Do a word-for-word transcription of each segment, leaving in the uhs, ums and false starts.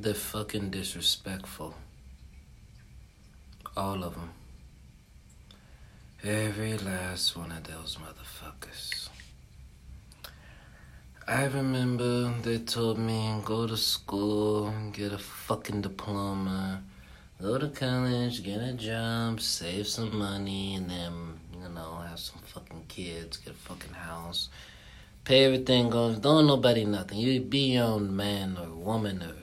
They're fucking disrespectful. All of them. Every last one of those motherfuckers. I remember they told me go to school, get a fucking diploma, go to college, get a job, save some money, and then, you know, have some fucking kids, get a fucking house, pay everything, goes, don't nobody nothing. You be your own man or woman or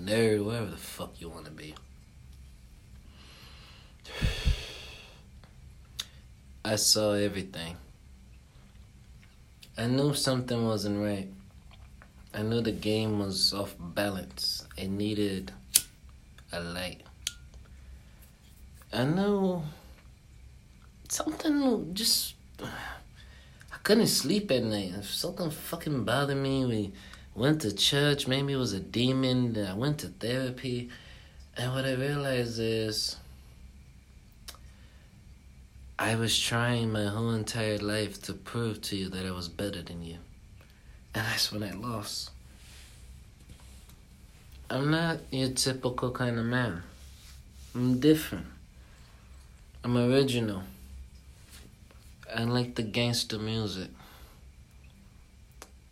nerd, whatever the fuck you want to be. I saw everything. I knew something wasn't right. I knew the game was off balance. It needed a light. I knew something just... I couldn't sleep at night. Something fucking bothered me. We went to church. Maybe it was a demon. I went to therapy. And what I realized is... I was trying my whole entire life to prove to you that I was better than you. And that's when I lost. I'm not your typical kind of man. I'm different. I'm original. I like the gangster music.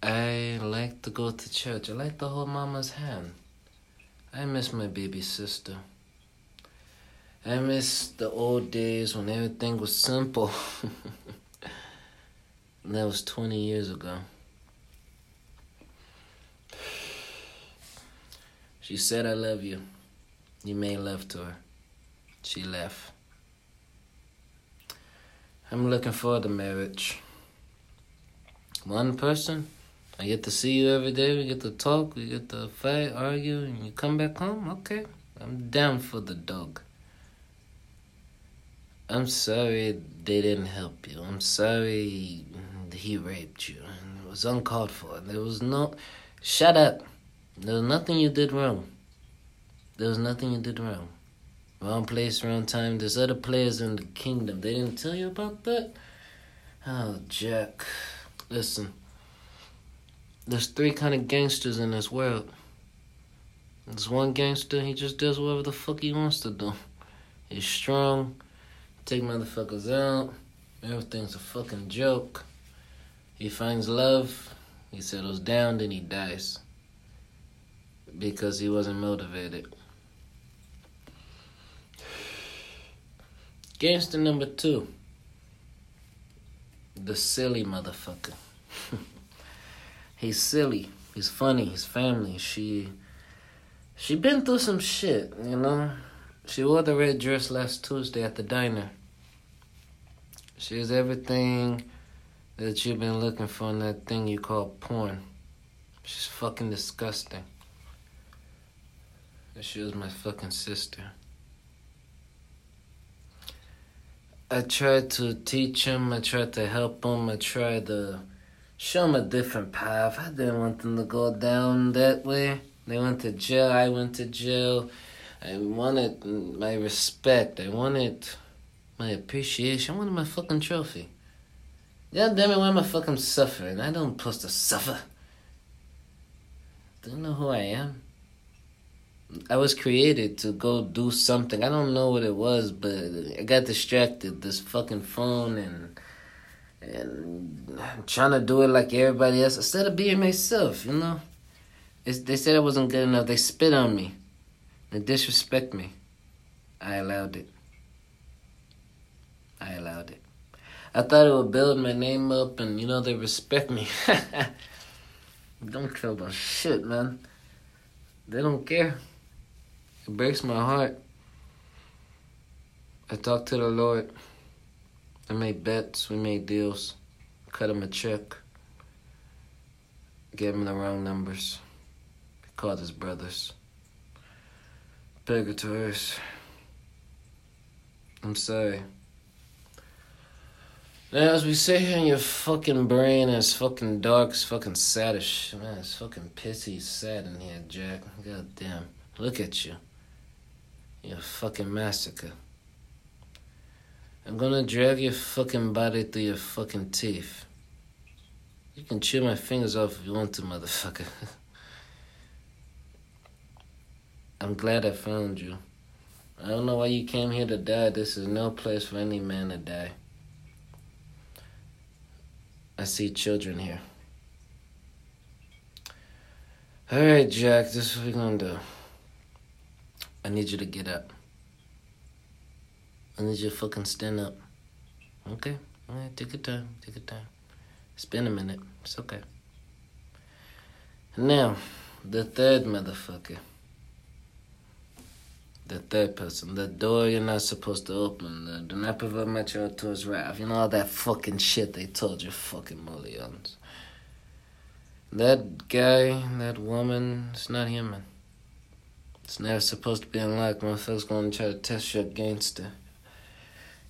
I like to go to church. I like to hold mama's hand. I miss my baby sister. I miss the old days when everything was simple. That was twenty years ago. She said, I love you. You made love to her. She left. I'm looking forward to marriage. One person, I get to see you every day. We get to talk, we get to fight, argue, and you come back home? Okay, I'm down for the dog. I'm sorry they didn't help you. I'm sorry he raped you. And it was uncalled for. There was no... Shut up. There was nothing you did wrong. There was nothing you did wrong. Wrong place, wrong time. There's other players in the kingdom. They didn't tell you about that? Oh, Jack. Listen. There's three kind of gangsters in this world. There's one gangster, he just does whatever the fuck he wants to do. He's strong. Take motherfuckers out. Everything's a fucking joke. He finds love. He settles down, then he dies. Because he wasn't motivated. Gangster number two. The silly motherfucker. He's silly. He's funny. His family. She... She been through some shit, you know? She wore the red dress last Tuesday at the diner. She is everything that you've been looking for in that thing you call porn. She's fucking disgusting. And she was my fucking sister. I tried to teach him. I tried to help him. I tried to show him a different path. I didn't want them to go down that way. They went to jail. I went to jail. I wanted my respect. I wanted my appreciation. I wanted my fucking trophy. God damn it, why am I fucking suffering? I don't supposed to suffer. Don't know who I am. I was created to go do something. I don't know what it was, but I got distracted. This fucking phone and and I'm trying to do it like everybody else instead of being myself. You know, it's, they said I wasn't good enough. They spit on me. They disrespect me. I allowed it. I allowed it. I thought it would build my name up and, you know, they respect me. Don't care about shit, man. They don't care. It breaks my heart. I talked to the Lord. I made bets. We made deals. Cut him a check. Gave him the wrong numbers. He called his brothers. Purgatories. I'm sorry. Now, as we sit here in your fucking brain, it's fucking dark, it's fucking sadish. Man, it's fucking pissy sad in here, Jack. God damn. Look at you. You're a fucking massacre. I'm gonna drag your fucking body through your fucking teeth. You can chew my fingers off if you want to, motherfucker. I'm glad I found you. I don't know why you came here to die. This is no place for any man to die. I see children here. All right, Jack, this is what we're gonna do. I need you to get up. I need you to fucking stand up. Okay, all right, take your time, take your time. It's been a minute, it's okay. Now, the third motherfucker. The third person, the door you're not supposed to open, the do not provoke my child towards wrath, you know, all that fucking shit they told you fucking mullions. That guy, that woman, it's not human. It's never supposed to be unlocked. Motherfuckers gonna try to test you against it.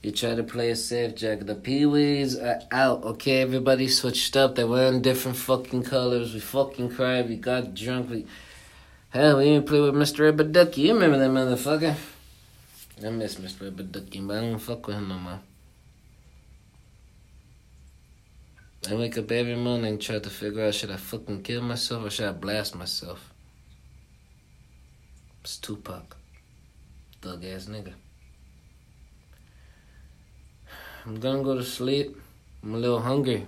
You try to play it safe, Jack. The peewees are out, okay? Everybody switched up. They're wearing different fucking colors. We fucking cried. We got drunk. We... Hell, we didn't play with Mister Ibaduki. You remember that motherfucker? I miss Mister Ibaduki, but I don't fuck with him no more. I wake up every morning and try to figure out, should I fucking kill myself or should I blast myself? It's Tupac. Thug ass nigga. I'm gonna go to sleep. I'm a little hungry.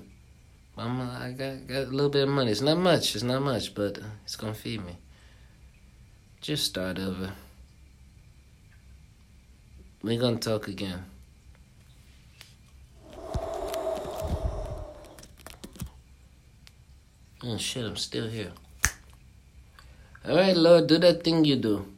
I'm, I got, got a little bit of money. It's not much. It's not much, but it's gonna feed me. Just start over. We're gonna talk again. Oh shit, I'm still here. All right, Lord, do that thing you do.